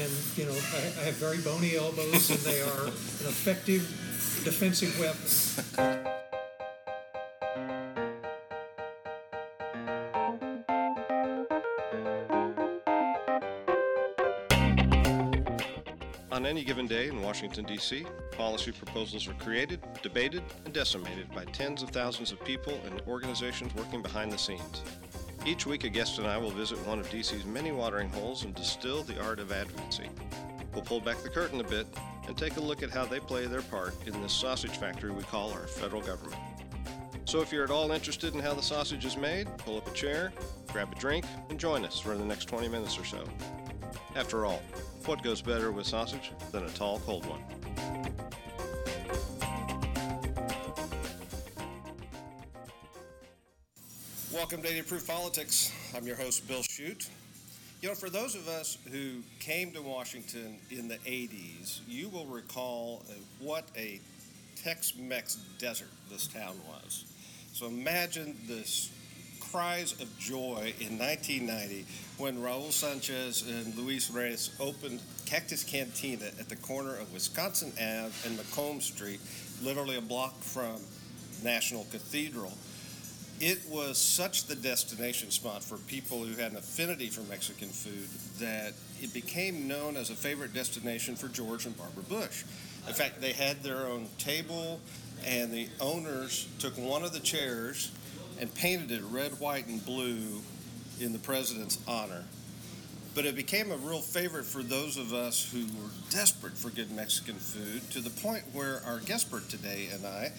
and you know, I have very bony elbows, and they are an effective defensive weapon. On any given day in Washington, D.C., policy proposals are created, debated, and decimated by tens of thousands of people and organizations working behind the scenes. Each week, a guest and I will visit one of D.C.'s many watering holes and distill the art of advocacy. We'll pull back the curtain a bit and take a look at how they play their part in this sausage factory we call our federal government. So if you're at all interested in how the sausage is made, pull up a chair, grab a drink, and join us for the next 20 minutes or so. After all, what goes better with sausage than a tall, cold one? Welcome to Data Proof Politics. I'm your host, Bill Shute. You know, for those of us who came to Washington in the 80s, you will recall what a Tex-Mex desert this town was. So imagine this. Cries of joy in 1990 when Raul Sanchez and Luis Reyes opened Cactus Cantina at the corner of Wisconsin Ave and Macomb Street, literally a block from National Cathedral. It was such the destination spot for people who had an affinity for Mexican food that it became known as a favorite destination for George and Barbara Bush. In fact, they had their own table, and the owners took one of the chairs and painted it red, white, and blue in the president's honor. But it became a real favorite for those of us who were desperate for good Mexican food, to the point where our guest today and I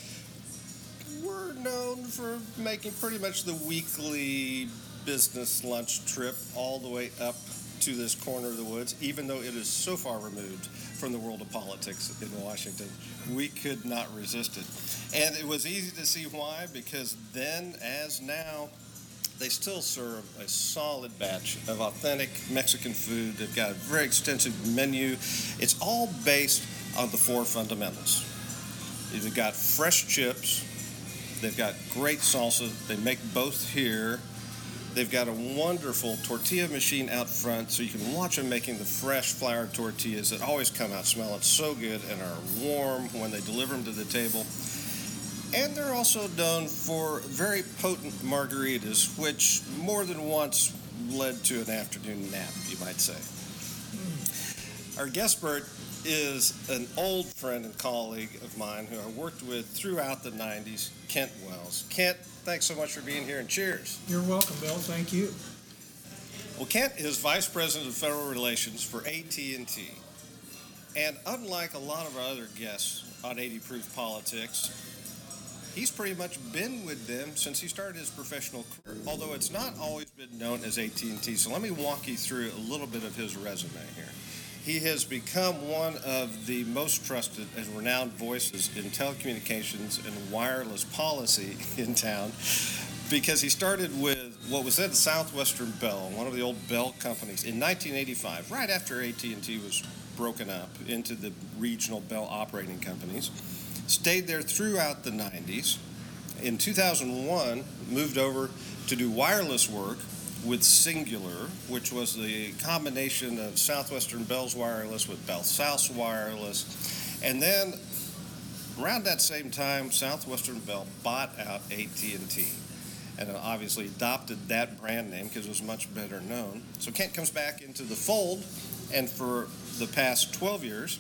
were known for making pretty much the weekly business lunch trip all the way up to this corner of the woods, even though it is so far removed from the world of politics in Washington. We could not resist it. And it was easy to see why, because then, as now, they still serve a solid batch of authentic Mexican food. They've got a very extensive menu. It's all based on the four fundamentals. They've got fresh chips. They've got great salsa. They make both here. They've got a wonderful tortilla machine out front, so you can watch them making the fresh flour tortillas that always come out smelling so good and are warm when they deliver them to the table. And they're also known for very potent margaritas, which more than once led to an afternoon nap, you might say. Our guest is an old friend and colleague of mine who I worked with throughout the 90s, Kent Wells. Kent, thanks so much for being here, and cheers. You're welcome, Bill. Thank you. Well, Kent is Vice President of Federal Relations for AT&T. And unlike a lot of our other guests on 80 Proof Politics, he's pretty much been with them since he started his professional career, although it's not always been known as AT&T. So let me walk you through a little bit of his resume here. He has become one of the most trusted and renowned voices in telecommunications and wireless policy in town, because he started with what was then Southwestern Bell, one of the old Bell companies, in 1985, right after AT&T was broken up into the regional Bell operating companies, stayed there throughout the 90s. In 2001, moved over to do wireless work with Cingular, which was the combination of Southwestern Bell's wireless with Bell South's wireless. And then around that same time, Southwestern Bell bought out AT&T and obviously adopted that brand name because it was much better known. So Kent comes back into the fold, and for the past 12 years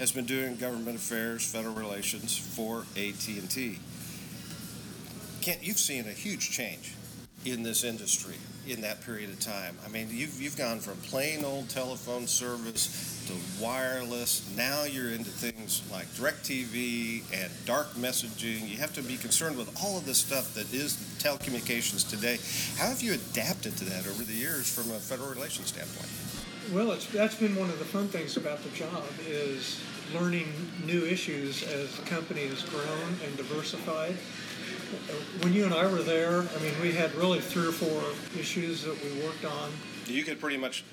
has been doing government affairs, federal relations for AT&T. Kent, you've seen a huge change in this industry in that period of time. I mean, you've gone from plain old telephone service to wireless. Now you're into things like DirecTV and dark messaging. You have to be concerned with all of the stuff that is telecommunications today. How have you adapted to that over the years from a federal relations standpoint? Well, that's been one of the fun things about the job, is learning new issues as the company has grown and diversified. When you and I were there, I mean, we had really 3 or 4 issues that we worked on. You could pretty much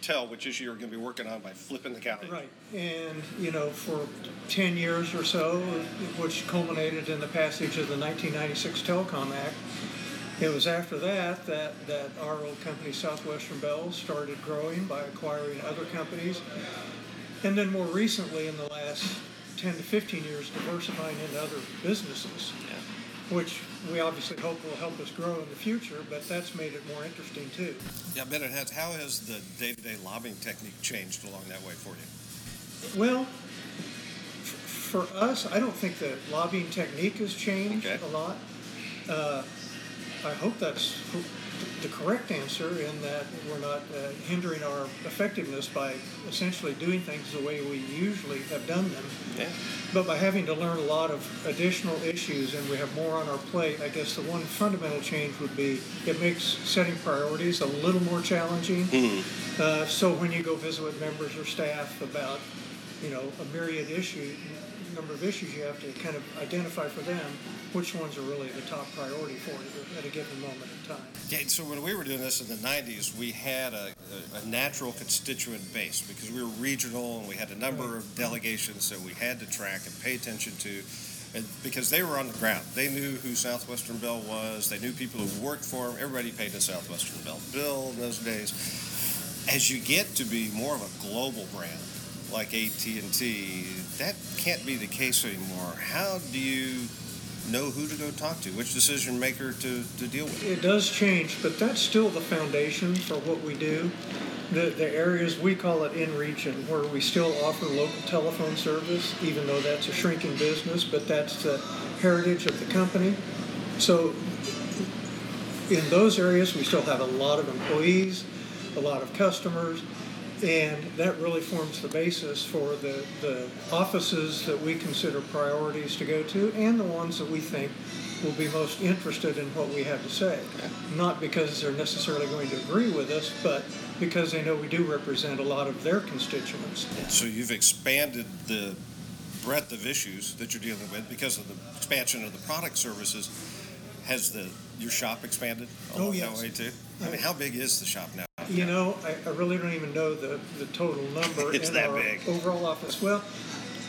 tell which issue you were going to be working on by flipping the calendar. Right. And, you know, for 10 years or so, which culminated in the passage of the 1996 Telecom Act, It was after that that our old company, Southwestern Bell, started growing by acquiring other companies. And then more recently, in the last 10 to 15 years, diversifying into other businesses, which we obviously hope will help us grow in the future, but that's made it more interesting too. Yeah, I bet it has. How has the day-to-day lobbying technique changed along that way for you? Well, for us, I don't think the lobbying technique has changed a lot. I hope that's the correct answer in that we're not hindering our effectiveness by essentially doing things the way we usually have done them, but by having to learn a lot of additional issues, and we have more on our plate. I guess the one fundamental change would be it makes setting priorities a little more challenging. So when you go visit with members or staff about, you know, a myriad issue, number of issues, you have to kind of identify for them which ones are really the top priority for you at a given moment in time. Yeah, so when we were doing this in the 90s, we had a natural constituent base because we were regional and we had a number of delegations that we had to track and pay attention to, and because they were on the ground. They knew who Southwestern Bell was. They knew people who worked for them. Everybody paid the Southwestern Bell bill in those days. As you get to be more of a global brand, like AT&T, that can't be the case anymore. How do you know who to go talk to, which decision maker to deal with? It does change, but that's still the foundation for what we do. The areas, we call it in-region, where we still offer local telephone service, even though that's a shrinking business, but that's the heritage of the company. So in those areas, we still have a lot of employees, a lot of customers, and that really forms the basis for the offices that we consider priorities to go to and the ones that we think will be most interested in what we have to say. Not because they're necessarily going to agree with us, but because they know we do represent a lot of their constituents. So you've expanded the breadth of issues that you're dealing with because of the expansion of the product services. Has your shop expanded along that way too? I mean, how big is the shop now? You know, I really don't even know the total number in our overall office. Well,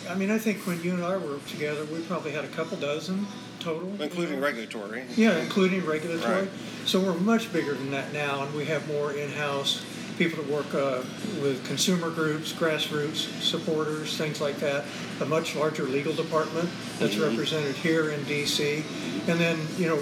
I mean, I think when you and I were together, we probably had a couple dozen total. Including regulatory. Yeah, including regulatory. Right. So we're much bigger than that now, and we have more in-house people to work with consumer groups, grassroots, supporters, things like that, a much larger legal department that's represented here in D.C., and then, you know,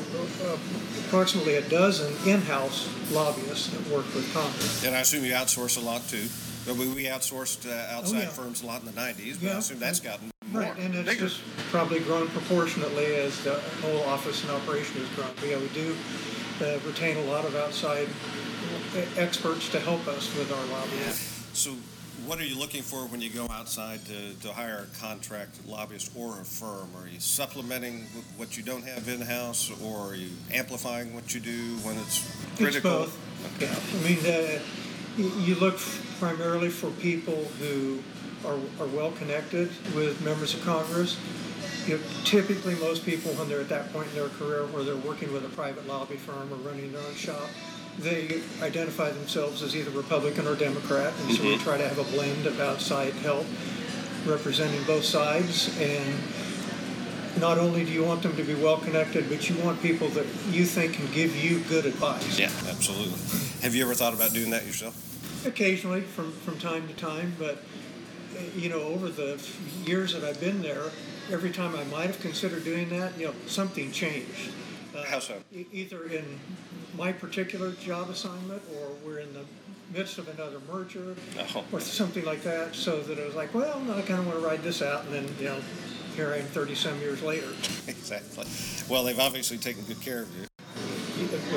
approximately a dozen in-house lobbyists that work with Congress. And I assume you outsource a lot, too. We outsourced outside firms a lot in the 90s, but I assume that's gotten more. Right, and it's bigger. Just probably grown proportionately as the whole office and operation has grown. But, yeah, we do retain a lot of outside experts to help us with our lobbying. So what are you looking for when you go outside to hire a contract lobbyist or a firm? Are you supplementing what you don't have in-house, or are you amplifying what you do when it's critical? It's both. I mean, you look primarily for people who are well-connected with members of Congress. You know, typically most people, when they're at that point in their career where they're working with a private lobby firm or running their own shop, they identify themselves as either Republican or Democrat, and so we try to have a blend of outside help representing both sides. And not only do you want them to be well-connected, but you want people that you think can give you good advice. Yeah, absolutely. Have you ever thought about doing that yourself? Occasionally, from time to time, but, you know, over the years that I've been there, every time I might have considered doing that, you know, something changed. How so? Either in my particular job assignment, or we're in the midst of another merger, or something like that, so that it was like, well, no, I kind of want to ride this out, and then, you know, here I am 30-some years later. Exactly. Well, they've obviously taken good care of you.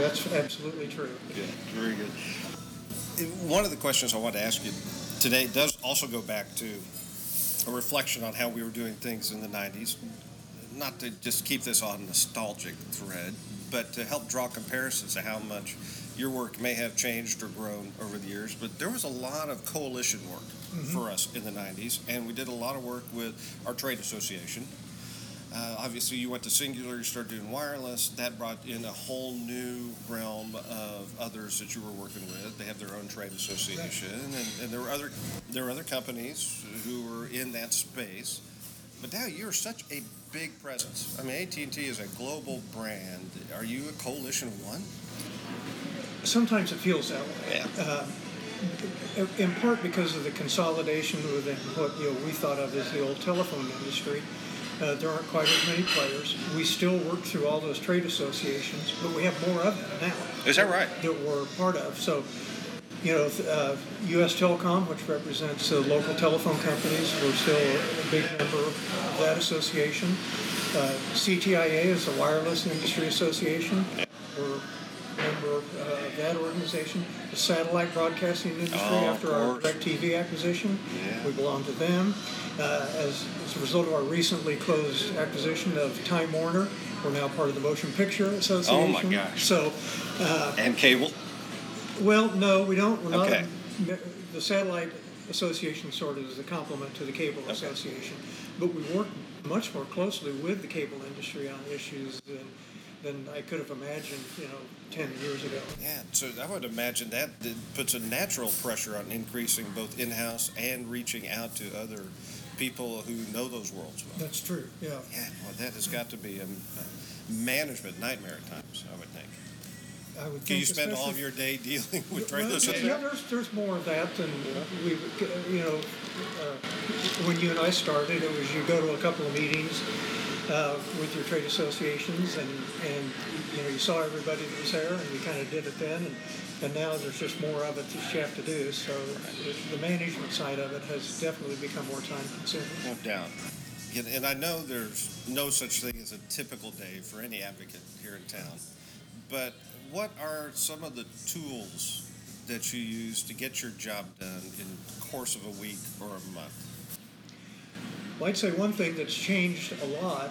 That's absolutely true. Yeah, very good. One of the questions I wanted to ask you today does also go back to a reflection on how we were doing things in the 90s. Not to just keep this on nostalgic thread, but to help draw comparisons to how much your work may have changed or grown over the years. But there was a lot of coalition work for us in the 90s, and we did a lot of work with our trade association. Obviously, you went to Cingular, you started doing wireless. That brought in a whole new realm of others that you were working with. They have their own trade association, and there were other companies who were in that space. But now you're such a big presence. I mean, AT&T is a global brand. Are you a coalition one? Sometimes it feels that way. Yeah. In part because of the consolidation within what we thought of as the old telephone industry. There aren't quite as many players. We still work through all those trade associations, but we have more of them now. Is that right? That we're part of. So, U.S. Telecom, which represents local telephone companies, we're still a big member of that association. CTIA is the Wireless Industry Association. We're a member of that organization. The satellite broadcasting industry, after our DirecTV acquisition, we belong to them. As a result of our recently closed acquisition of Time Warner, we're now part of the Motion Picture Association. Oh, my gosh. So, and cable? Well, no, we don't. We're okay. Not, the Satellite Association sort of is a complement to the Cable Association. But we work much more closely with the cable industry on issues than I could have imagined, 10 years ago. Yeah, so I would imagine that it puts a natural pressure on increasing both in-house and reaching out to other people who know those worlds well. That's true, yeah. Yeah, well, that has got to be a management nightmare at times, I would think. I would think you spend all of your day dealing with trailers? Yeah, there's more of that than when you and I started, it was you go to a couple of meetings with your trade associations, and you saw everybody that was there, and you kind of did it then, and now there's just more of it that you have to do. So the management side of it has definitely become more time-consuming. No doubt. And I know there's no such thing as a typical day for any advocate here in town, but what are some of the tools that you use to get your job done in the course of a week or a month? Well, I'd say one thing that's changed a lot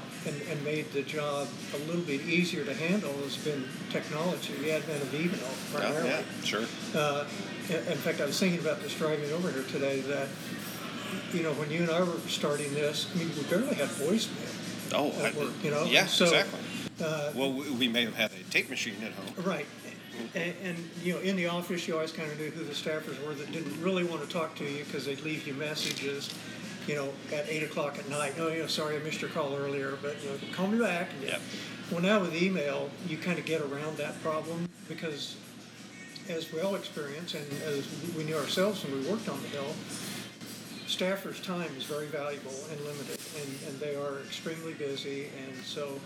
and made the job a little bit easier to handle has been technology, the advent of email primarily. Oh, yeah, sure. In fact, I was thinking about this driving over here today that, when you and I were starting this, we barely had voicemail. Oh, yeah, so, exactly. We may have had a tape machine at home. Right. And in the office, you always kind of knew who the staffers were that didn't really want to talk to you because they'd leave you messages. At 8 o'clock at night, sorry I missed your call earlier, but call me back. Yep. Well, now with email, you kind of get around that problem because as we all experience and as we knew ourselves when we worked on the Hill, staffers' time is very valuable and limited, and they are extremely busy, and so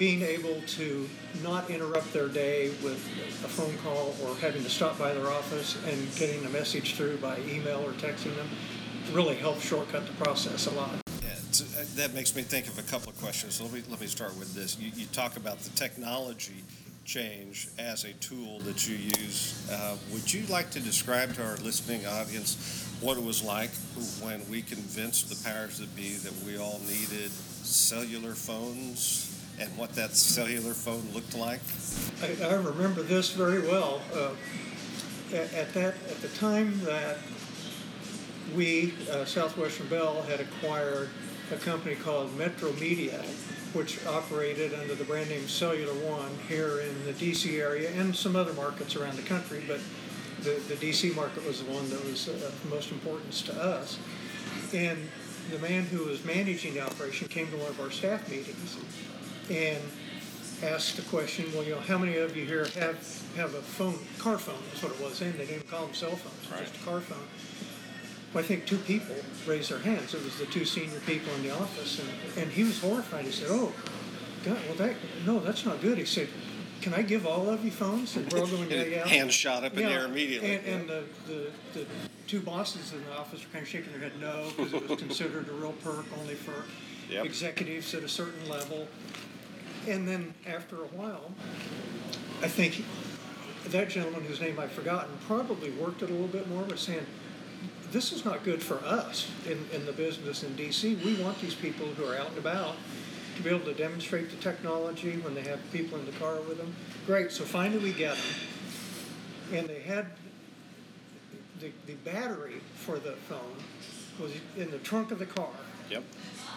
being able to not interrupt their day with a phone call or having to stop by their office and getting a message through by email or texting them, really help shortcut the process a lot. Yeah, that makes me think of a couple of questions. So let me start with this. You talk about the technology change as a tool that you use. Would you like to describe to our listening audience what it was like when we convinced the powers that be that we all needed cellular phones and what that cellular phone looked like? I remember this very well. At the time that we, Southwestern Bell, had acquired a company called Metro Media, which operated under the brand name Cellular One here in the D.C. area and some other markets around the country, but the D.C. market was the one that was of most importance to us. And the man who was managing the operation came to one of our staff meetings and asked the question, how many of you here have a phone, car phone is what it was, and they didn't even call them cell phones, right. Just a car phone. Well, I think two people raised their hands. It was the two senior people in the office, and he was horrified. He said, "Oh, God, that's not good." He said, "Can I give all of you phones?" And we're all going to get out. Hands shot up in the air immediately. And the two bosses in the office were kind of shaking their head no, because it was considered a real perk only for executives at a certain level. And then after a while, I think that gentleman whose name I've forgotten probably worked it a little bit more, was saying, "This is not good for us in the business in D.C. We want these people who are out and about to be able to demonstrate the technology when they have people in the car with them." Great, so finally we get them. And they had the battery for the phone was in the trunk of the car. Yep.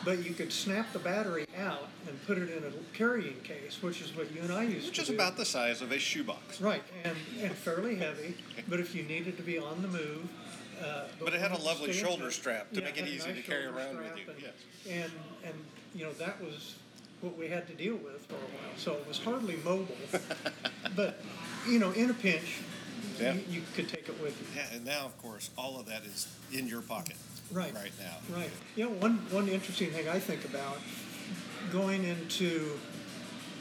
But you could snap the battery out and put it in a carrying case, which is what you and I used to do. Which is about the size of a shoebox. Right, and fairly heavy. But if you needed to be on the move, But it had a lovely shoulder strap to make it easy to carry around with you. Yes. And that was what we had to deal with for a while. So it was hardly mobile, but in a pinch, you could take it with you. Yeah, and now, of course, all of that is in your pocket. Right now. Right. One interesting thing I think about going into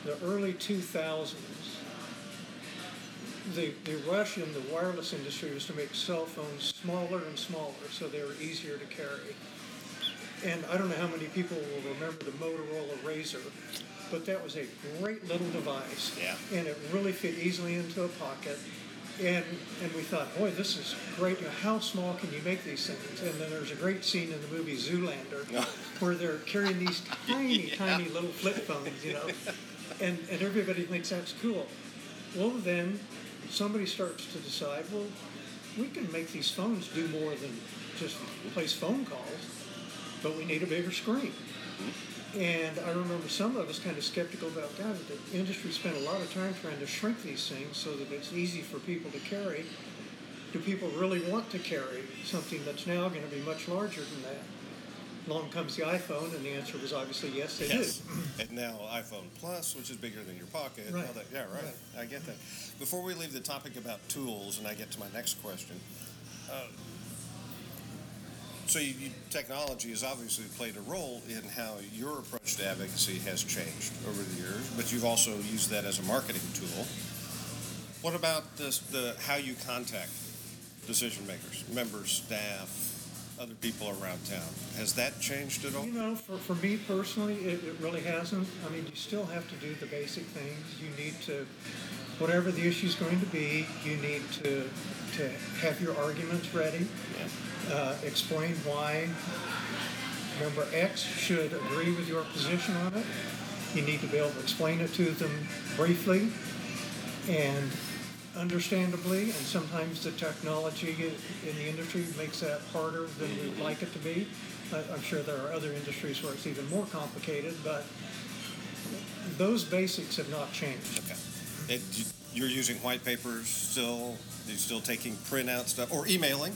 the early 2000s, the rush in the wireless industry was to make cell phones smaller and smaller so they were easier to carry. And I don't know how many people will remember the Motorola Razer, but that was a great little device. Yeah. And it really fit easily into a pocket. And we thought, boy, this is great. How small can you make these things? And then there's a great scene in the movie Zoolander where they're carrying these tiny, tiny little flip phones, And everybody thinks that's cool. Well, then somebody starts to decide, well, we can make these phones do more than just place phone calls, but we need a bigger screen. And I remember some of us kind of skeptical about that. The industry spent a lot of time trying to shrink these things so that it's easy for people to carry. Do people really want to carry something that's now going to be much larger than that? Along comes the iPhone, and the answer was obviously yes, they do. And now iPhone Plus, which is bigger than your pocket. Right. All that. Yeah, right. I get that. Before we leave the topic about tools, and I get to my next question, so technology has obviously played a role in how your approach to advocacy has changed over the years, but you've also used that as a marketing tool. What about the how you contact decision makers, members, staff, other people around town? Has that changed at all? For me personally, it really hasn't. I mean, you still have to do the basic things. You need to, whatever the issue's going to be, you need to have your arguments ready. Yeah. Explain why member X should agree with your position on it. You need to be able to explain it to them briefly and understandably, and sometimes the technology in the industry makes that harder than we'd like it to be. I'm sure there are other industries where it's even more complicated, but those basics have not changed. Okay. You're using white papers still? You're still taking printout stuff or emailing?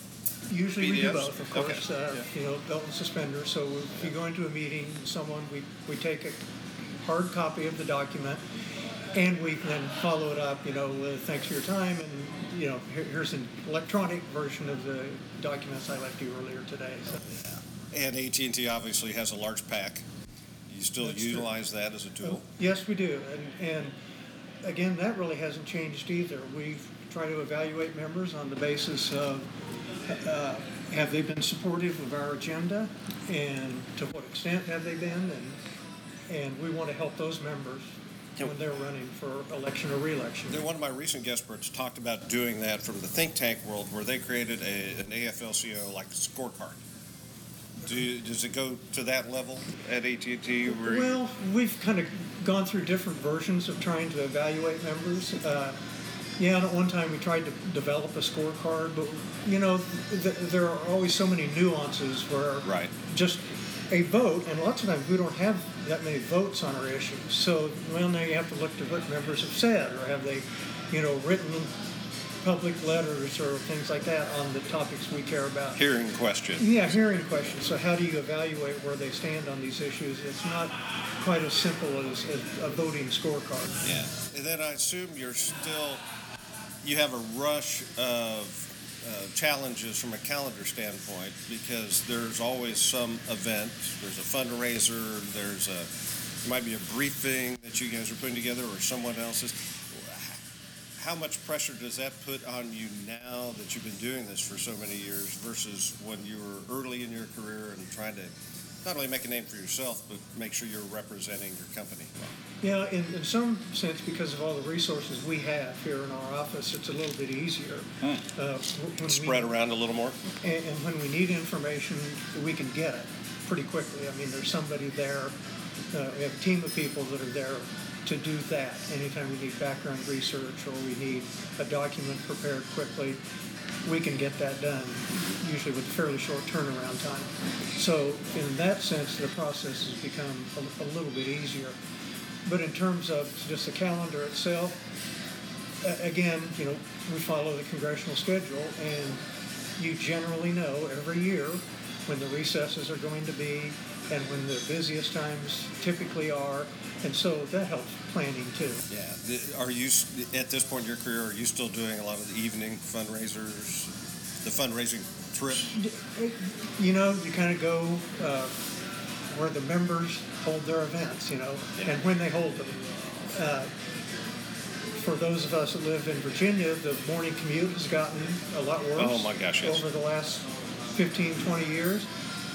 Usually PDFs? We do both, of course. Okay. Belt and suspenders. So if you go into a meeting, we take a hard copy of the document, and we then follow it up. With thanks for your time, and here's an electronic version of the documents I left you earlier today. So. And AT&T obviously has a large pack. You still utilize that as a tool? Yes, we do, and again, that really hasn't changed either. We've tried to evaluate members on the basis of. Have they been supportive of our agenda, and to what extent have they been? And we want to help those members when they're running for election or re-election. One of my recent guest experts talked about doing that from the think tank world, where they created an AFL-CIO like scorecard. Does it go to that level at AT&T? Well, we've kind of gone through different versions of trying to evaluate members. At one time we tried to develop a scorecard, but there are always so many nuances where just a vote, and lots of times we don't have that many votes on our issues. So, now you have to look to what members have said, or have they, written public letters or things like that on the topics we care about. Hearing questions. Yeah, hearing questions. So how do you evaluate where they stand on these issues? It's not quite as simple as a voting scorecard. Yeah, and then I assume you're still... You have a rush of challenges from a calendar standpoint because there's always some event. There's a fundraiser. There might be a briefing that you guys are putting together or someone else's. How much pressure does that put on you now that you've been doing this for so many years versus when you were early in your career and trying to not only make a name for yourself, but make sure you're representing your company? Yeah, in some sense, because of all the resources we have here in our office, it's a little bit easier. Spread around a little more? And when we need information, we can get it pretty quickly. I mean, there's somebody there. We have a team of people that are there to do that. Anytime we need background research or we need a document prepared quickly, we can get that done, usually with a fairly short turnaround time. So in that sense, the process has become a little bit easier. But in terms of just the calendar itself, again, we follow the congressional schedule, and you generally know every year when the recesses are going to be and when the busiest times typically are, and so that helps planning too. Yeah. Are you, at this point in your career, are you still doing a lot of the evening fundraisers, the fundraising trip? You know, you kind of go where the members hold their events, and when they hold them. For those of us that live in Virginia, the morning commute has gotten a lot worse over the last 15, 20 years.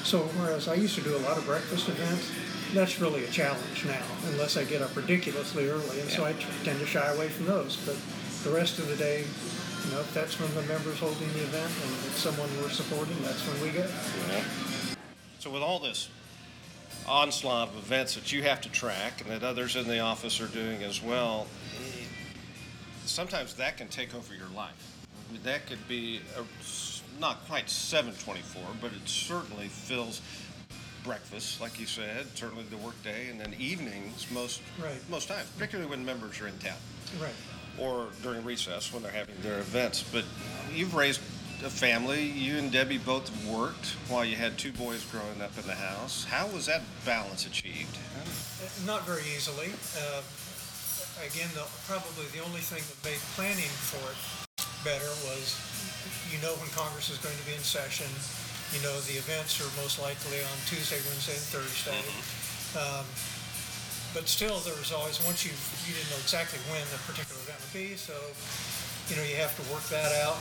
So whereas I used to do a lot of breakfast events, that's really a challenge now, unless I get up ridiculously early. And so I tend to shy away from those. But the rest of the day, that's when the member's holding the event and it's someone we're supporting, that's when we go. Yeah. So with all this onslaught of events that you have to track and that others in the office are doing as well, sometimes that can take over your life. That could be not quite 7/24, but it certainly fills breakfast, like you said, certainly the workday, and then evenings most times, particularly when members are in town. Right. Or during recess when they're having their events. But you've raised a family. You and Debbie both worked while you had two boys growing up in the house. How was that balance achieved? Not very easily. Again, probably the only thing that made planning for it better was, when Congress is going to be in session, the events are most likely on Tuesday, Wednesday, and Thursday. But still, there was always, once you didn't know exactly when a particular event would be, so, you have to work that out.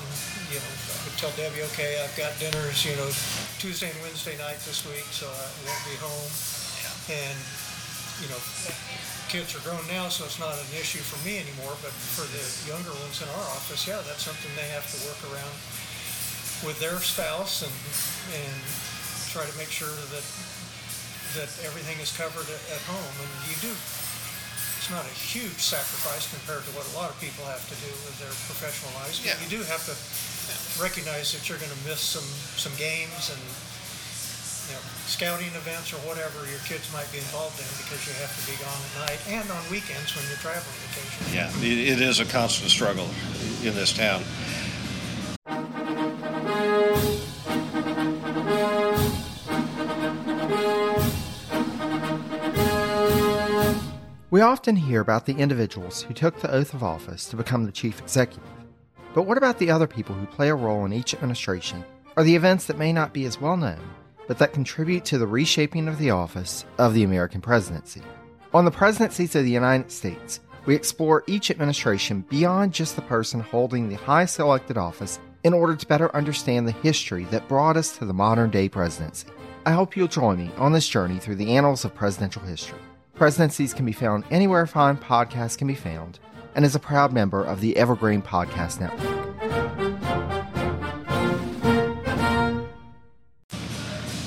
And, I would tell Debbie, okay, I've got dinners, Tuesday and Wednesday night this week, so I won't be home. Yeah. And, kids are grown now, so it's not an issue for me anymore, but for the younger ones in our office, that's something they have to work around with their spouse and try to make sure that everything is covered at home. And it's not a huge sacrifice compared to what a lot of people have to do with their professional lives, but you do have to recognize that you're going to miss some games and scouting events or whatever your kids might be involved in, because you have to be gone at night and on weekends when you're traveling occasionally. Yeah, it is a constant struggle in this town. We often hear about the individuals who took the oath of office to become the chief executive. But what about the other people who play a role in each administration, or the events that may not be as well known, but that contribute to the reshaping of the office of the American presidency? On the Presidencies of the United States, we explore each administration beyond just the person holding the highest elected office in order to better understand the history that brought us to the modern-day presidency. I hope you'll join me on this journey through the annals of presidential history. Presidencies can be found anywhere fine podcasts can be found, and is a proud member of the Evergreen Podcast Network.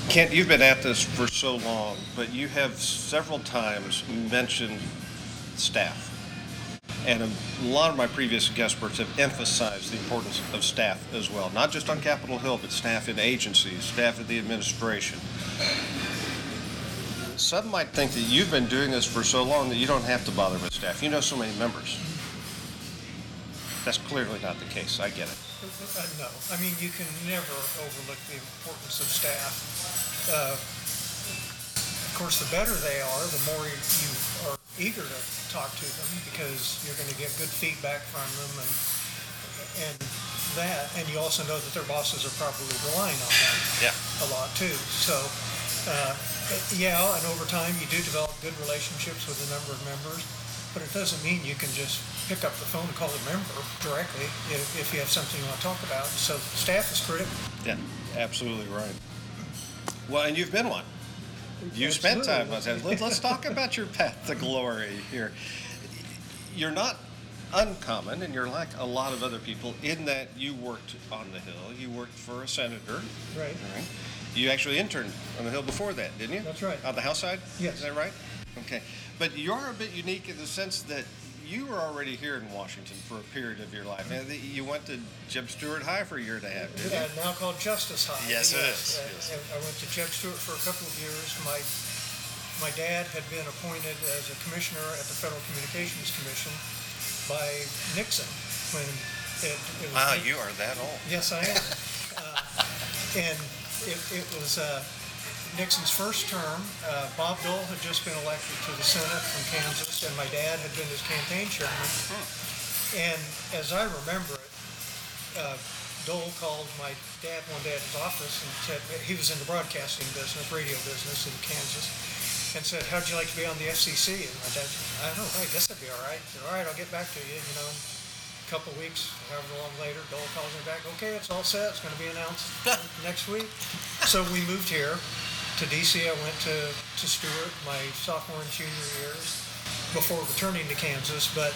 Kent, you've been at this for so long, but you have several times mentioned staff. And a lot of my previous guest experts have emphasized the importance of staff as well, not just on Capitol Hill, but staff in agencies, staff in the administration. Some might think that you've been doing this for so long that you don't have to bother with staff. You know so many members. That's clearly not the case. I get it. No. I mean, you can never overlook the importance of staff. Of course, the better they are, the more you are eager to talk to them, because you're going to get good feedback from them and you also know that their bosses are probably relying on them a lot, too. So, and over time you do develop good relationships with a number of members. But it doesn't mean you can just pick up the phone and call the member directly if you have something you want to talk about. So staff is critical. Yeah, absolutely right. Well, and you've been one. You spent time on that. Let's talk about your path to glory here. You're not uncommon, and you're like a lot of other people in that you worked on the Hill. You worked for a senator. Right. All right. You actually interned on the Hill before that, didn't you? That's right. On the House side? Yes. Is that right? Okay. But you're a bit unique in the sense that you were already here in Washington for a period of your life. And you went to Jeb Stuart High for a year and a half, didn't you? Now called Justice High. Yes, it is. I went to Jeb Stuart for a couple of years. My dad had been appointed as a commissioner at the Federal Communications Commission by Nixon. When it was wow, you are that old. Yes, I am. And it was Nixon's first term. Bob Dole had just been elected to the Senate from Kansas, and my dad had been his campaign chairman. And as I remember it, Dole called my dad one day at his office and said, he was in the broadcasting business, radio business in Kansas, and said, how'd you like to be on the FCC? And my dad said, I don't know, I guess that'd be all right. He said, all right, I'll get back to you, you know. Couple of weeks, however long later, Dole calls me back. Okay, it's all set. It's going to be announced next week. So we moved here to D.C. I went to Stewart my sophomore and junior years before returning to Kansas, but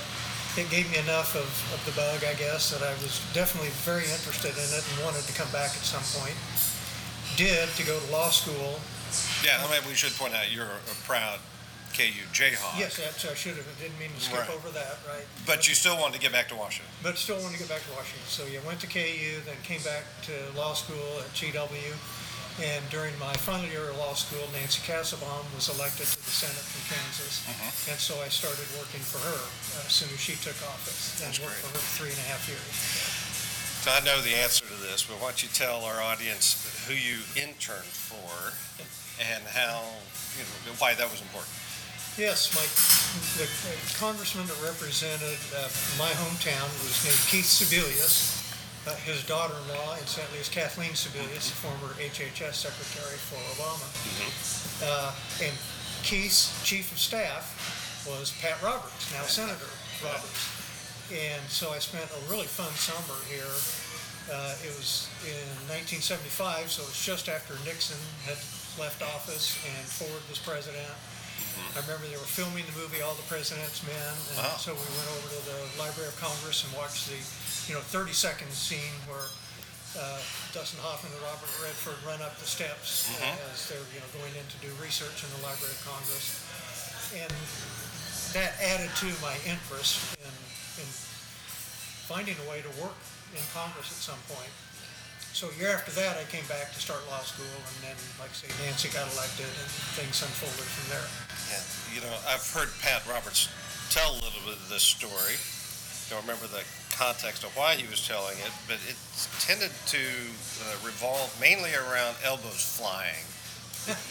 it gave me enough of the bug, I guess, that I was definitely very interested in it and wanted to come back at some point. Did to go to law school. Yeah, I mean, we should point out you're a proud KU Jayhawk. Yes, that's, I should have. I didn't mean to skip right over that, right? But you still wanted to get back to Washington. But still wanted to get back to Washington. So you went to KU, then came back to law school at GW. And during my final year of law school, Nancy Kassebaum was elected to the Senate from Kansas. And so I started working for her as soon as she took office. And that's worked great. For her for 3.5 years. So I know the answer to this, but why don't you tell our audience who you interned for and how, you know, why that was important. Yes, the congressman that represented my hometown was named Keith Sebelius. His daughter-in-law, incidentally, is Kathleen Sebelius, former HHS secretary for Obama. And Keith's chief of staff was Pat Roberts, now Senator Roberts. And so I spent a really fun summer here. It was in 1975, so it was just after Nixon had left office and Ford was president. I remember they were filming the movie All the President's Men, and so we went over to the Library of Congress and watched the, 30-second scene where Dustin Hoffman and Robert Redford run up the steps as they're, going in to do research in the Library of Congress. And that added to my interest in finding a way to work in Congress at some point. So a year after that, I came back to start law school, and then, like I say, Nancy got elected, and things unfolded from there. Yeah, I've heard Pat Roberts tell a little bit of this story. Don't remember the context of why he was telling it, but it tended to revolve mainly around elbows flying.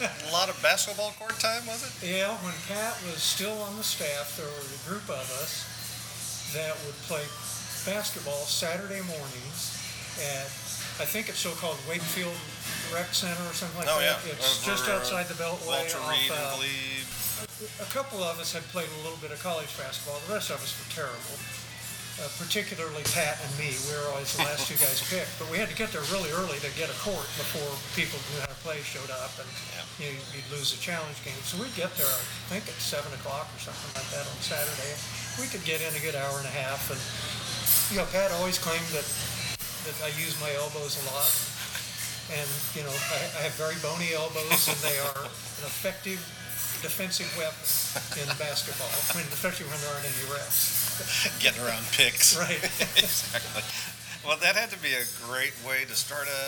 A lot of basketball court time, was it? Yeah, when Pat was still on the staff, there was a group of us that would play basketball Saturday mornings at, I think it's so-called Wakefield Rec Center or something like that. Yeah. It's over, just outside the Beltway. Walter Reed, I believe. A couple of us had played a little bit of college basketball. The rest of us were terrible, particularly Pat and me. We were always the last two guys picked. But we had to get there really early to get a court before people who knew how to play showed up, and you'd lose the challenge game. So we'd get there, I think, at 7 o'clock or something like that on Saturday. We could get in a good hour and a half. And, Pat always claimed that I use my elbows a lot, and I have very bony elbows, and they are an effective defensive weapon in basketball, especially when there aren't any refs. Getting around picks. Right. Exactly. Well, that had to be a great way to start a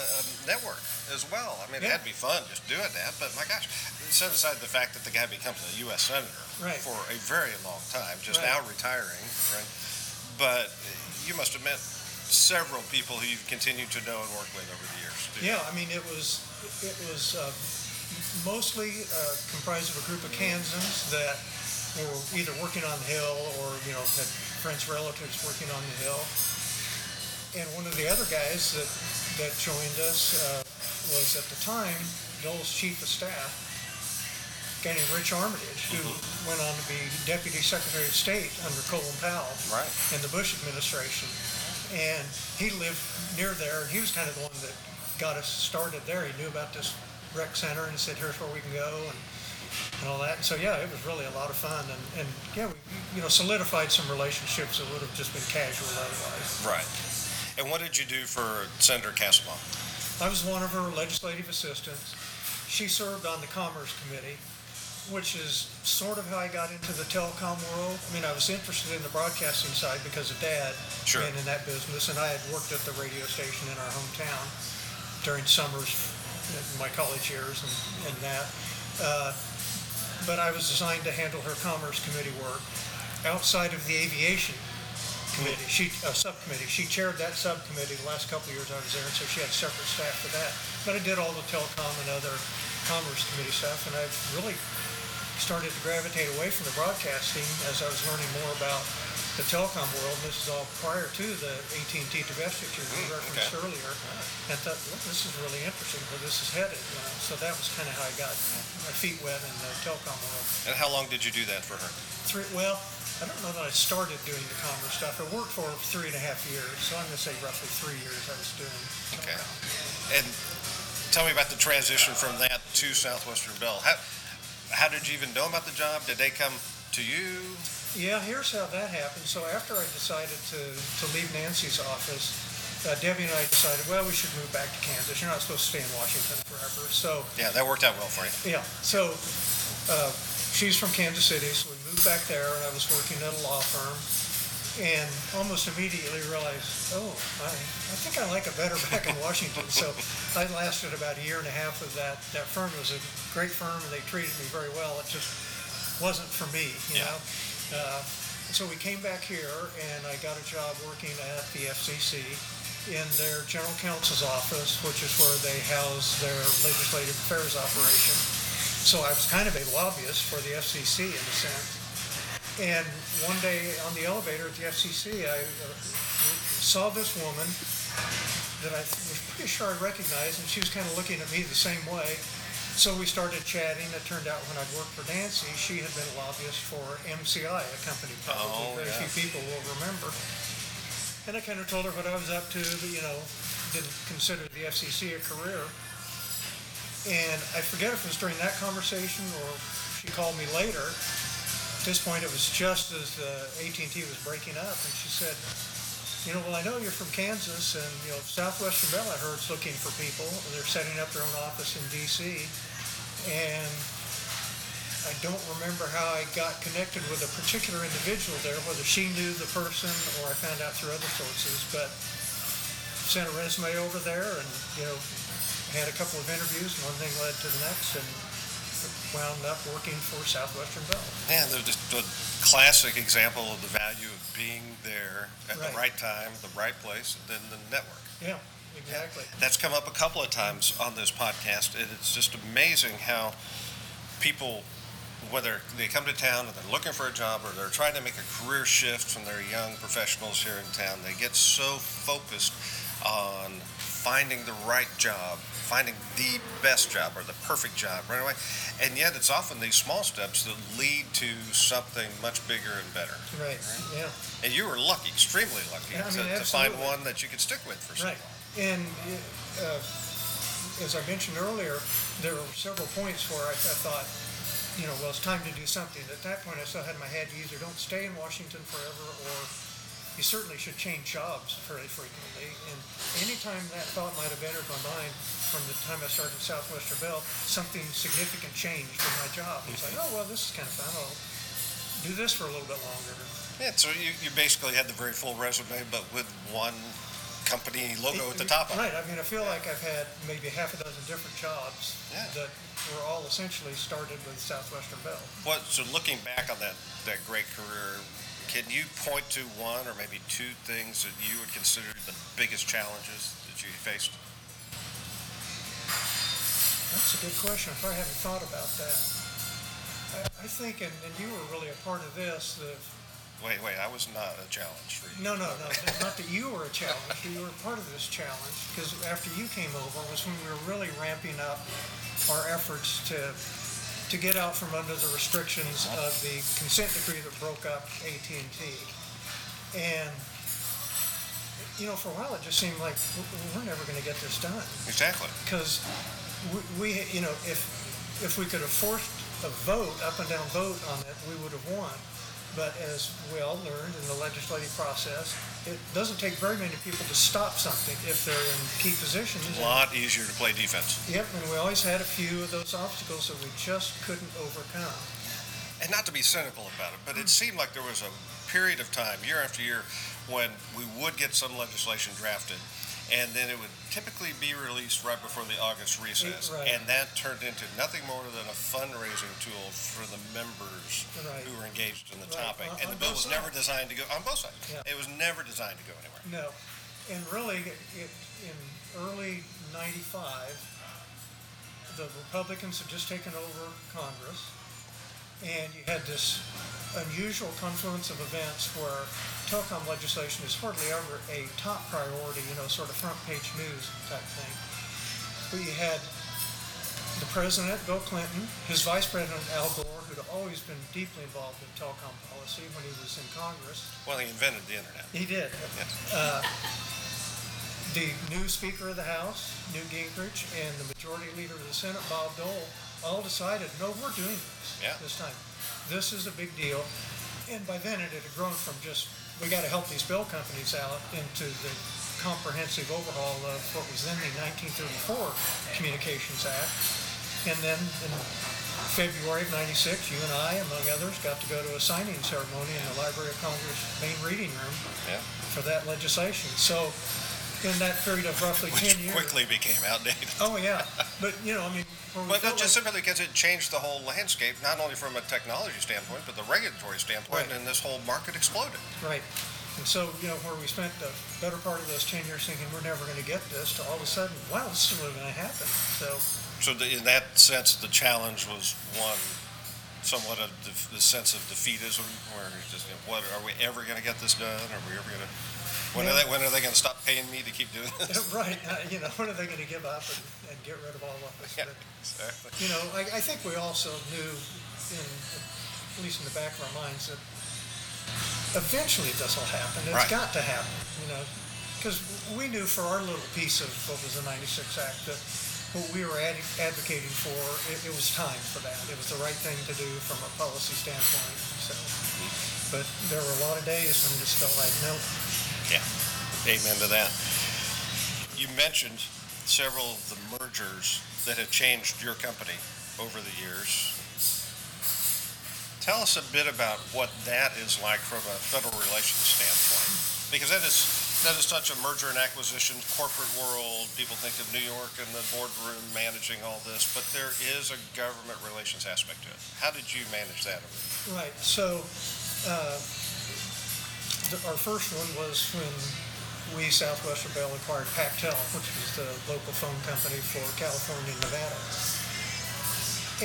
network as well. I mean, it had to be fun just doing that, but my gosh, set aside the fact that the guy becomes a U.S. senator for a very long time, just now retiring, right? But you must have met several people who you've continued to know and work with over the years. It was mostly comprised of a group of Kansans that were either working on the Hill or had friends, relatives working on the Hill. And one of the other guys that joined us was at the time Dole's chief of staff, a guy named Rich Armitage, who went on to be Deputy Secretary of State under Colin Powell in the Bush administration. And he lived near there, and he was kind of the one that got us started there. He knew about this rec center and said, here's where we can go and all that. And so, it was really a lot of fun. And we solidified some relationships that would have just been casual otherwise. Right. And what did you do for Senator Kassebaum? I was one of her legislative assistants. She served on the Commerce Committee, which is sort of how I got into the telecom world. I mean, I was interested in the broadcasting side because of Dad being in that business, and I had worked at the radio station in our hometown during summers in my college years and that. But I was assigned to handle her Commerce Committee work outside of the aviation committee, subcommittee. She chaired that subcommittee the last couple of years I was there, and so she had separate staff for that. But I did all the telecom and other commerce committee stuff, and I've really started to gravitate away from the broadcasting as I was learning more about the telecom world. And this is all prior to the AT&T divestiture we referenced earlier. And thought, well, this is really interesting where this is headed. You know? So that was kind of how I got my feet wet in the telecom world. And how long did you do that for her? Well, I don't know that I started doing the commerce stuff. I worked for 3.5 years, so I'm going to say roughly 3 years I was doing telecom. Okay. And tell me about the transition from that to Southwestern Bell. How did you even know about the job? Did they come to you? Yeah, here's how that happened. So after I decided to leave Nancy's office, Debbie and I decided, well, we should move back to Kansas. You're not supposed to stay in Washington forever. So yeah, that worked out well for you. Yeah. So she's from Kansas City, so we moved back there, and I was working at a law firm, and almost immediately realized, oh, I think I like it better back in Washington. So I lasted about 1.5 years of that. That firm was a great firm, and they treated me very well. It just wasn't for me, you know. So we came back here, and I got a job working at the FCC in their general counsel's office, which is where they house their legislative affairs operation. So I was kind of a lobbyist for the FCC in a sense. And one day on the elevator at the FCC, I saw this woman that I was pretty sure I recognized, and she was kind of looking at me the same way. So we started chatting. It turned out when I'd worked for Nancy, she had been a lobbyist for MCI, a company probably very few people will remember. And I kind of told her what I was up to, but, you know, didn't consider the FCC a career. And I forget if it was during that conversation or she called me later. At this point, it was just as AT&T was breaking up, and she said, you know, well, I know you're from Kansas, and, you know, Southwestern Bell, I heard, is looking for people. They're setting up their own office in D.C., and I don't remember how I got connected with a particular individual there, whether she knew the person or I found out through other sources, but sent a resume over there and, you know, had a couple of interviews, and one thing led to the next, and wound up working for Southwestern Bell. Yeah, the classic example of the value of being there at the right time, the right place, and then the network. Yeah, exactly. Yeah. That's come up a couple of times on this podcast, and it's just amazing how people, whether they come to town and they're looking for a job or they're trying to make a career shift when they're young professionals here in town, they get so focused on finding the right job, finding the best job or the perfect job right away. And yet it's often these small steps that lead to something much bigger and better. Right? Yeah. And you were lucky, extremely lucky, to find one that you could stick with for so long. And as I mentioned earlier, there were several points where I thought, you know, well, it's time to do something. At that point, I still had in my head, you either don't stay in Washington forever or you certainly should change jobs fairly frequently. And any time that thought might have entered my mind from the time I started at Southwestern Bell, something significant changed in my job. It's like, oh, well, this is kind of fun. I'll do this for a little bit longer. Yeah, so you basically had the very full resume, but with one company logo at the top of it. Right. I mean, I feel like I've had maybe 6 different jobs that were all essentially started with Southwestern Bell. Well, so looking back on that great career, can you point to one or maybe two things that you would consider the biggest challenges that you faced? That's a good question. I probably haven't thought about that. I think, and you were really a part of this. Wait, I was not a challenge for you. No, not that you were a challenge, but you were a part of this challenge, because after you came over was when we were really ramping up our efforts to get out from under the restrictions of the consent decree that broke up AT&T. And, you know, for a while it just seemed like we're never going to get this done. Exactly. Because we, you know, if we could have forced a vote, up and down vote on it, we would have won. But as we all learned in the legislative process, it doesn't take very many people to stop something if they're in key positions. It's a lot easier to play defense. Yep, and we always had a few of those obstacles that we just couldn't overcome. And not to be cynical about it, but it seemed like there was a period of time, year after year, when we would get some legislation drafted, and then it would typically be released right before the August recess. Right. And that turned into nothing more than a fundraising tool for the members right. who were engaged in the right. topic. And the bill was never designed to go on both sides. Yeah. It was never designed to go anywhere. No. And really, in early 95, the Republicans had just taken over Congress, and you had this unusual confluence of events where telecom legislation is hardly ever a top priority, you know, sort of front-page news type thing. But you had the president, Bill Clinton, his vice president, Al Gore, who'd always been deeply involved in telecom policy when he was in Congress. Well, he invented the internet. He did. Yes. The new Speaker of the House, Newt Gingrich, and the Majority Leader of the Senate, Bob Dole, all decided, no, we're doing this this time. This is a big deal. And by then it had grown from just, we got to help these bill companies out, into the comprehensive overhaul of what was then the 1934 Communications Act. And then in February of 96, you and I, among others, got to go to a signing ceremony in the Library of Congress main reading room for that legislation. So in that period of roughly 10 years. Quickly became outdated. Oh, yeah. But, you know, I mean. But not just simply because it changed the whole landscape, not only from a technology standpoint, but the regulatory standpoint, right. and this whole market exploded. Right. And so, you know, where we spent the better part of those 10 years thinking we're never going to get this, to all of a sudden, wow, this is really going to happen. So in that sense, the challenge was one, somewhat of the sense of defeatism, where it's just, you know, what, are we ever going to get this done? Are we ever going to. When are they going to stop paying me to keep doing this? Right. You know, when are they going to give up and get rid of all of this? Yeah, exactly. You know, I think we also knew, at least in the back of our minds, that eventually this will happen. It's got to happen, you know, because we knew for our little piece of what was the 96 Act that what we were advocating for, it was time for that. It was the right thing to do from a policy standpoint. So, but there were a lot of days when we just felt like, nope. Yeah, amen to that. You mentioned several of the mergers that have changed your company over the years. Tell us a bit about what that is like from a federal relations standpoint, because that is such a merger and acquisitions corporate world. People think of New York and the boardroom managing all this, but there is a government relations aspect to it. How did you manage that? Right. So. Our first one was when we, Southwestern Bell, acquired PacTel, which was the local phone company for California and Nevada.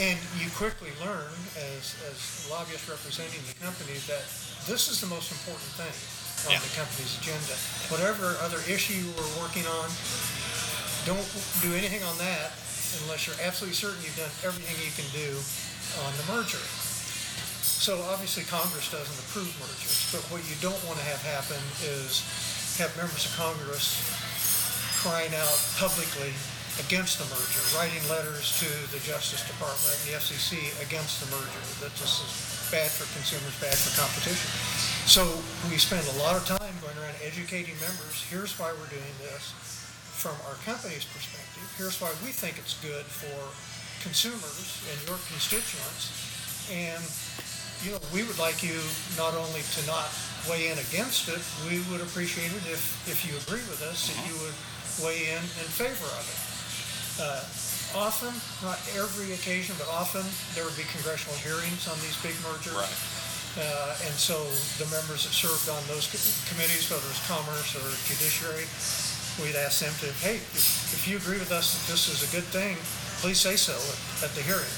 And you quickly learn, as lobbyists representing the company, that this is the most important thing on the company's agenda. Whatever other issue you were working on, don't do anything on that unless you're absolutely certain you've done everything you can do on the merger. So obviously Congress doesn't approve mergers, but what you don't want to have happen is have members of Congress crying out publicly against the merger, writing letters to the Justice Department and the FCC against the merger, that this is bad for consumers, bad for competition. So we spend a lot of time going around educating members, here's why we're doing this from our company's perspective, here's why we think it's good for consumers and your constituents, and you know, we would like you not only to not weigh in against it, we would appreciate it if you agree with us that you would weigh in favor of it. Often, not every occasion, but often there would be congressional hearings on these big mergers. Right. And so the members that served on those committees, whether it's Commerce or Judiciary, we'd ask them to, hey, if you agree with us that this is a good thing, please say so at the hearing.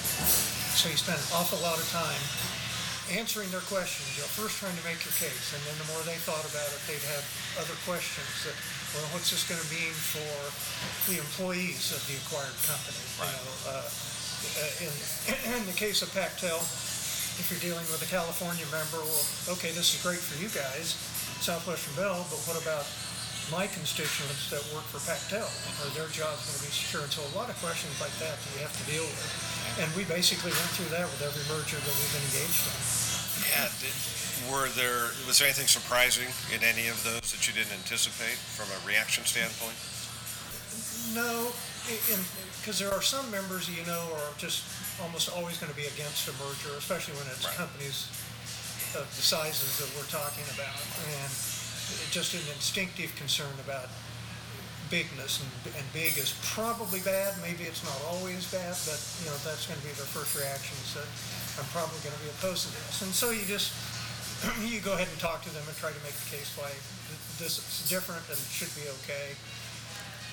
So you spend an awful lot of time answering their questions, you know, first trying to make your case, and then the more they thought about it, they'd have other questions that, well, what's this going to mean for the employees of the acquired company? Right. You know, in the case of PacTel, if you're dealing with a California member, well, okay, this is great for you guys, Southwestern Bell, but what about my constituents that work for PacTel? Are their jobs going to be secured? So a lot of questions like that that you have to deal with. And we basically went through that with every merger that we've been engaged in. Yeah. Was there anything surprising in any of those that you didn't anticipate from a reaction standpoint? No, because there are some members, you know, are just almost always going to be against a merger, especially when it's companies of the sizes that we're talking about. And it just an instinctive concern about bigness, and big is probably bad. Maybe it's not always bad, but you know that's going to be their first reaction. So I'm probably going to be opposed to this. And so you just you go ahead and talk to them and try to make the case why this is different and should be okay.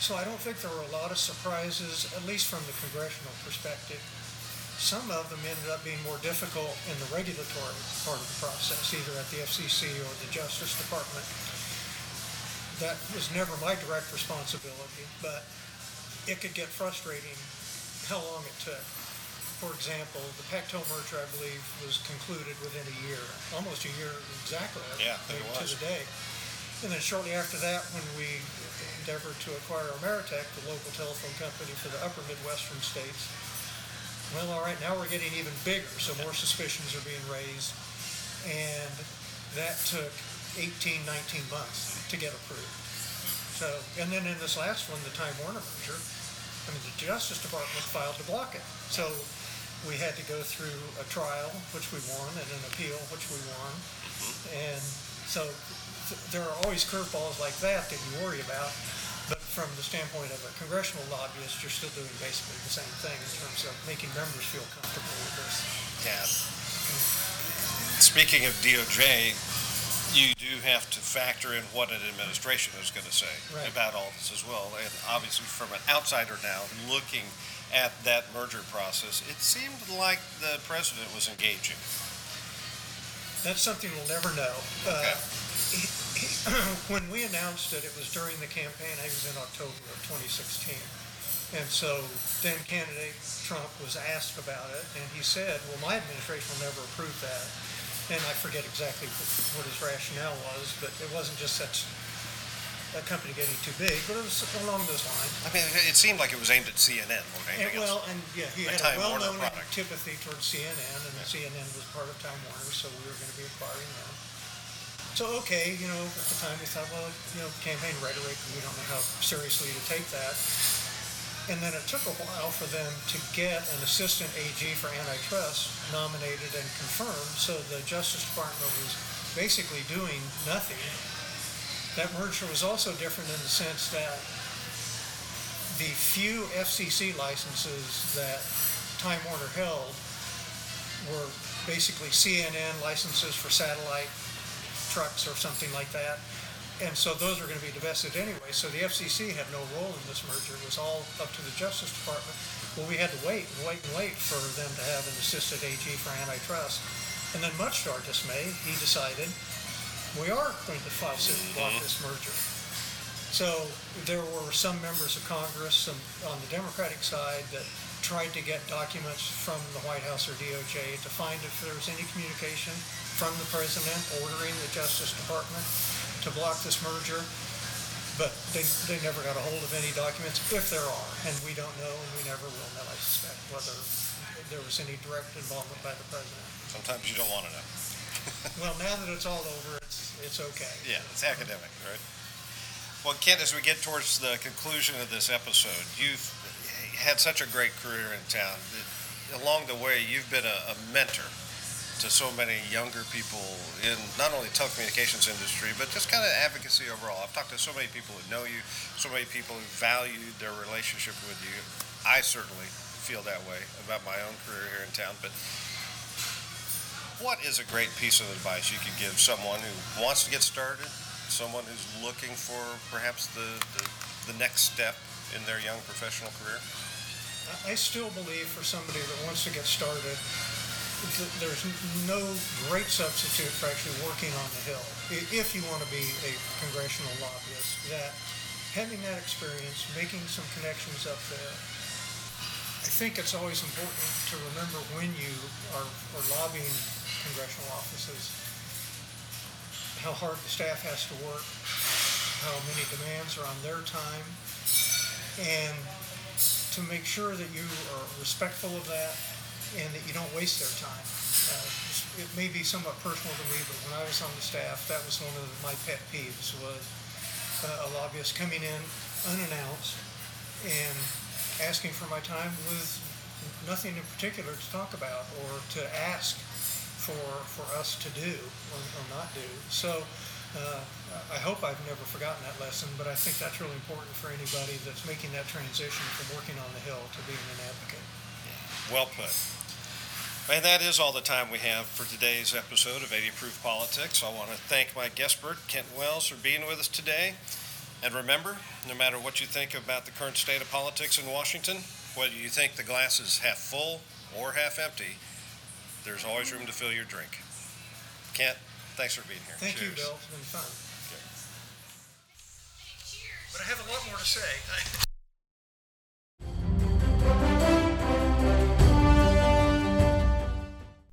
So I don't think there were a lot of surprises, at least from the congressional perspective. Some of them ended up being more difficult in the regulatory part of the process, either at the FCC or the Justice Department. That was never my direct responsibility, but it could get frustrating how long it took. For example, the PacTel merger, I believe, was concluded within a year, almost a year exactly, yeah, to the day. And then shortly after that, when we endeavored to acquire Ameritech, the local telephone company for the upper Midwestern states, well, all right, now we're getting even bigger, so more suspicions are being raised, and that took 18, 19 months to get approved. So, and then in this last one, the Time Warner merger, I mean, the Justice Department filed to block it. So we had to go through a trial, which we won, and an appeal, which we won. And so there are always curveballs like that that you worry about. But from the standpoint of a congressional lobbyist, you're still doing basically the same thing in terms of making members feel comfortable with this. Yeah. Speaking of DOJ, you do have to factor in what an administration is going to say about all this as well. And obviously from an outsider now looking at that merger process, it seemed like the president was engaging. That's something we'll never know. Okay. When we announced it, it was during the campaign. I was in October of 2016. And so then candidate Trump was asked about it, and he said, well, my administration will never approve that. And I forget exactly what his rationale was, but it wasn't just such a company getting too big, but it was along those lines. I mean, it seemed like it was aimed at CNN more than anything else. Well, and yeah, he had a well-known antipathy towards CNN, and CNN was part of Time Warner, so we were going to be acquiring them. So, okay, you know, at the time we thought, well, you know, campaign rhetoric, we don't know how seriously to take that. And then it took a while for them to get an assistant AG for antitrust nominated and confirmed, so the Justice Department was basically doing nothing. That merger was also different in the sense that the few FCC licenses that Time Warner held were basically CNN licenses for satellite trucks or something like that. And so those are going to be divested anyway. So the FCC had no role in this merger. It was all up to the Justice Department. Well, we had to wait for them to have an assisted AG for antitrust. And then much to our dismay, he decided, we are going to file suit to block this merger. So there were some members of Congress on the Democratic side that tried to get documents from the White House or DOJ to find if there was any communication from the president ordering the Justice Department to block this merger, but they never got a hold of any documents, if there are, and we don't know, and we never will know, I suspect, whether there was any direct involvement by the president. Sometimes you don't want to know. Well, now that it's all over, it's okay. Yeah, it's academic, right? Well, Kent, as we get towards the conclusion of this episode, you've had such a great career in town. Along the way, you've been a mentor to so many younger people in not only telecommunications industry, but just kind of advocacy overall. I've talked to so many people who know you, so many people who value their relationship with you. I certainly feel that way about my own career here in town, but what is a great piece of advice you could give someone who wants to get started, someone who's looking for perhaps the next step in their young professional career? I still believe for somebody that wants to get started, there's no great substitute for actually working on the Hill. If you want to be a congressional lobbyist, that having that experience, making some connections up there, I think it's always important to remember when you are lobbying congressional offices, how hard the staff has to work, how many demands are on their time, and to make sure that you are respectful of that, and that you don't waste their time. It may be somewhat personal to me, but when I was on the staff, that was one of my pet peeves, was a lobbyist coming in unannounced and asking for my time with nothing in particular to talk about or to ask for us to do or not do. So I hope I've never forgotten that lesson, but I think that's really important for anybody that's making that transition from working on the Hill to being an advocate. Well put. And that is all the time we have for today's episode of Data Proof Politics. I want to thank my guest, Kent Wells, for being with us today. And remember, no matter what you think about the current state of politics in Washington, whether you think the glass is half full or half empty, there's always room to fill your drink. Kent, thanks for being here. Thank you, Bill. It's been fun. Okay. But I have a lot more to say.